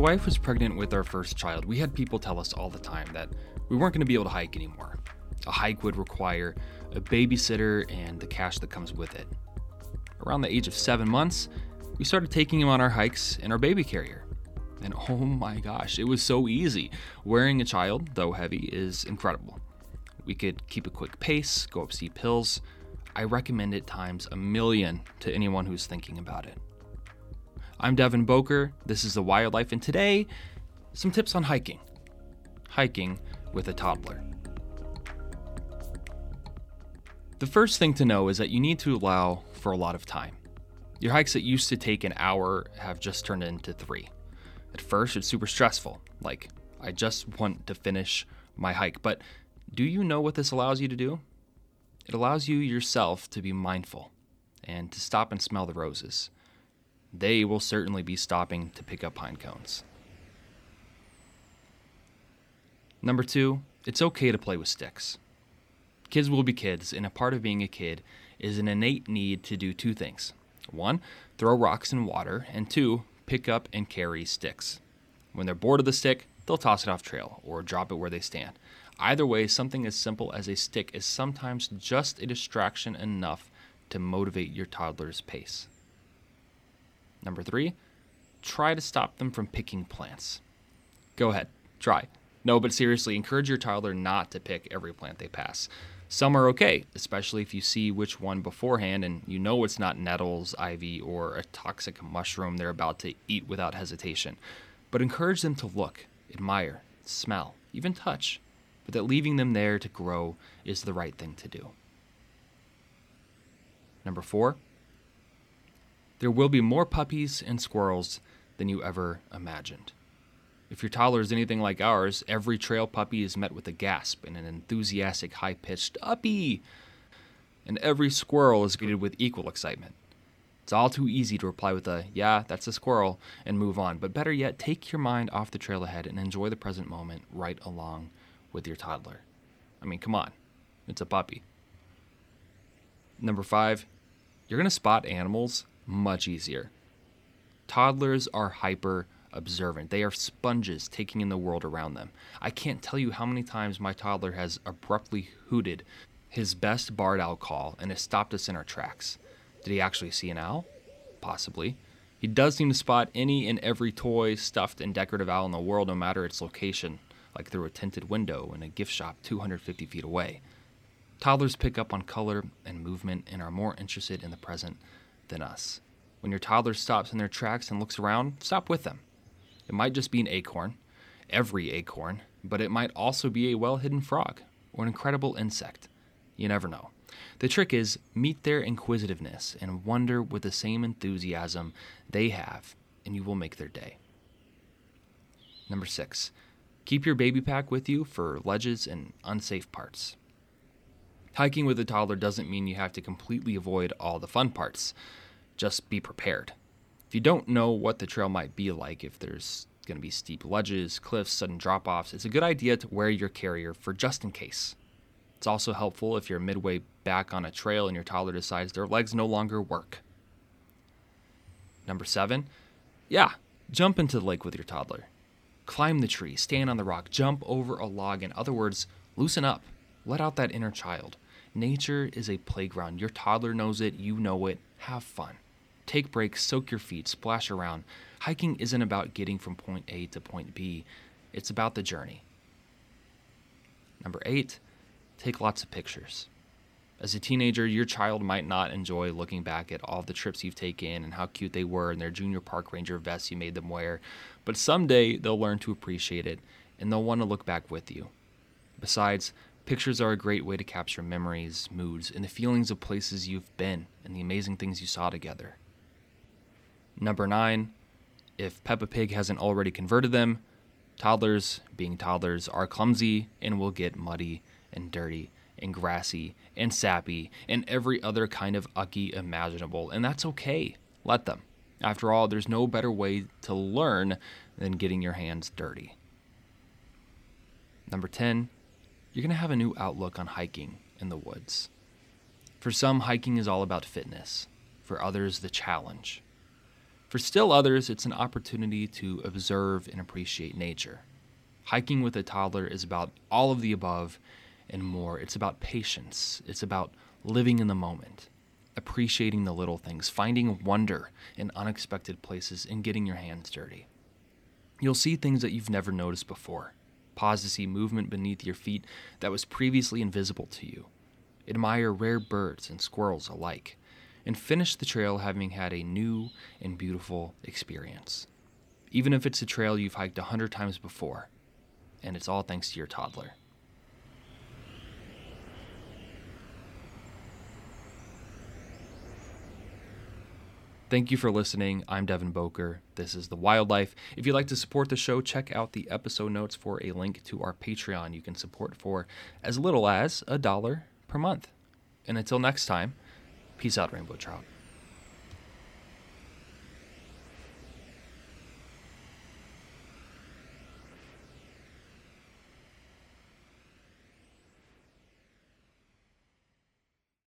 wife was pregnant with our first child, we had people tell us all the time that we weren't going to be able to hike anymore. A hike would require a babysitter and the cash that comes with it. Around the age of 7 months, we started taking him on our hikes in our baby carrier. And oh my gosh, it was so easy. Wearing a child, though heavy, is incredible. We could keep a quick pace, go up steep hills. I recommend it times a million to anyone who's thinking about it. I'm Devin Boker, this is The Wildlife, and today, some tips on hiking. Hiking with a toddler. The first thing to know is that you need to allow for a lot of time. Your hikes that used to take an hour have just turned into 3. At first, it's super stressful, like, I just want to finish my hike, but do you know what this allows you to do? It allows you yourself to be mindful and to stop and smell the roses. They will certainly be stopping to pick up pine cones. Number 2, it's okay to play with sticks. Kids will be kids, and a part of being a kid is an innate need to do 2 things. 1, throw rocks in water, and 2, pick up and carry sticks. When they're bored of the stick, they'll toss it off trail or drop it where they stand. Either way, something as simple as a stick is sometimes just a distraction enough to motivate your toddler's pace. Number 3, try to stop them from picking plants. Go ahead, try. No, but seriously, encourage your toddler not to pick every plant they pass. Some are okay, especially if you see which one beforehand and you know it's not nettles, ivy, or a toxic mushroom they're about to eat without hesitation. But encourage them to look, admire, smell, even touch, but that leaving them there to grow is the right thing to do. Number 4, there will be more puppies and squirrels than you ever imagined. If your toddler is anything like ours, every trail puppy is met with a gasp and an enthusiastic, high-pitched, uppy! And every squirrel is greeted with equal excitement. It's all too easy to reply with a, yeah, that's a squirrel, and move on. But better yet, take your mind off the trail ahead and enjoy the present moment right along with your toddler. I mean, come on, it's a puppy. Number 5, you're going to spot animals much easier. Toddlers are hyper-observant. They are sponges taking in the world around them. I can't tell you how many times my toddler has abruptly hooted his best barred owl call and has stopped us in our tracks. Did he actually see an owl? Possibly. He does seem to spot any and every toy, stuffed, and decorative owl in the world, no matter its location, like through a tinted window in a gift shop 250 feet away. Toddlers pick up on color and movement and are more interested in the present than us. When your toddler stops in their tracks and looks around, stop with them. It might just be an acorn, every acorn, but it might also be a well-hidden frog or an incredible insect. You never know. The trick is, meet their inquisitiveness and wonder with the same enthusiasm they have, and you will make their day. Number 6, keep your baby pack with you for ledges and unsafe parts. Hiking with a toddler doesn't mean you have to completely avoid all the fun parts. Just be prepared. If you don't know what the trail might be like, if there's going to be steep ledges, cliffs, sudden drop-offs, it's a good idea to wear your carrier for just in case. It's also helpful if you're midway back on a trail and your toddler decides their legs no longer work. Number 7, jump into the lake with your toddler. Climb the tree, stand on the rock, jump over a log. In other words, loosen up. Let out that inner child. Nature is a playground. Your toddler knows it. You know it. Have fun. Take breaks. Soak your feet. Splash around. Hiking isn't about getting from point A to point B. It's about the journey. Number 8, take lots of pictures. As a teenager, your child might not enjoy looking back at all the trips you've taken and how cute they were and their junior park ranger vests you made them wear, but someday they'll learn to appreciate it and they'll want to look back with you. Besides, pictures are a great way to capture memories, moods, and the feelings of places you've been and the amazing things you saw together. Number 9, if Peppa Pig hasn't already converted them, toddlers, being toddlers, are clumsy and will get muddy and dirty and grassy and sappy and every other kind of ucky imaginable, and that's okay. Let them. After all, there's no better way to learn than getting your hands dirty. Number 10, you're going to have a new outlook on hiking in the woods. For some, hiking is all about fitness. For others, the challenge. For still others, it's an opportunity to observe and appreciate nature. Hiking with a toddler is about all of the above and more. It's about patience. It's about living in the moment, appreciating the little things, finding wonder in unexpected places, and getting your hands dirty. You'll see things that you've never noticed before. Pause to see movement beneath your feet that was previously invisible to you. Admire rare birds and squirrels alike, and finish the trail having had a new and beautiful experience. Even if it's a trail you've hiked 100 times before, and it's all thanks to your toddler. Thank you for listening. I'm Devin Boker. This is The Wildlife. If you'd like to support the show, check out the episode notes for a link to our Patreon. You can support for as little as $1 per month. And until next time, peace out, Rainbow Trout.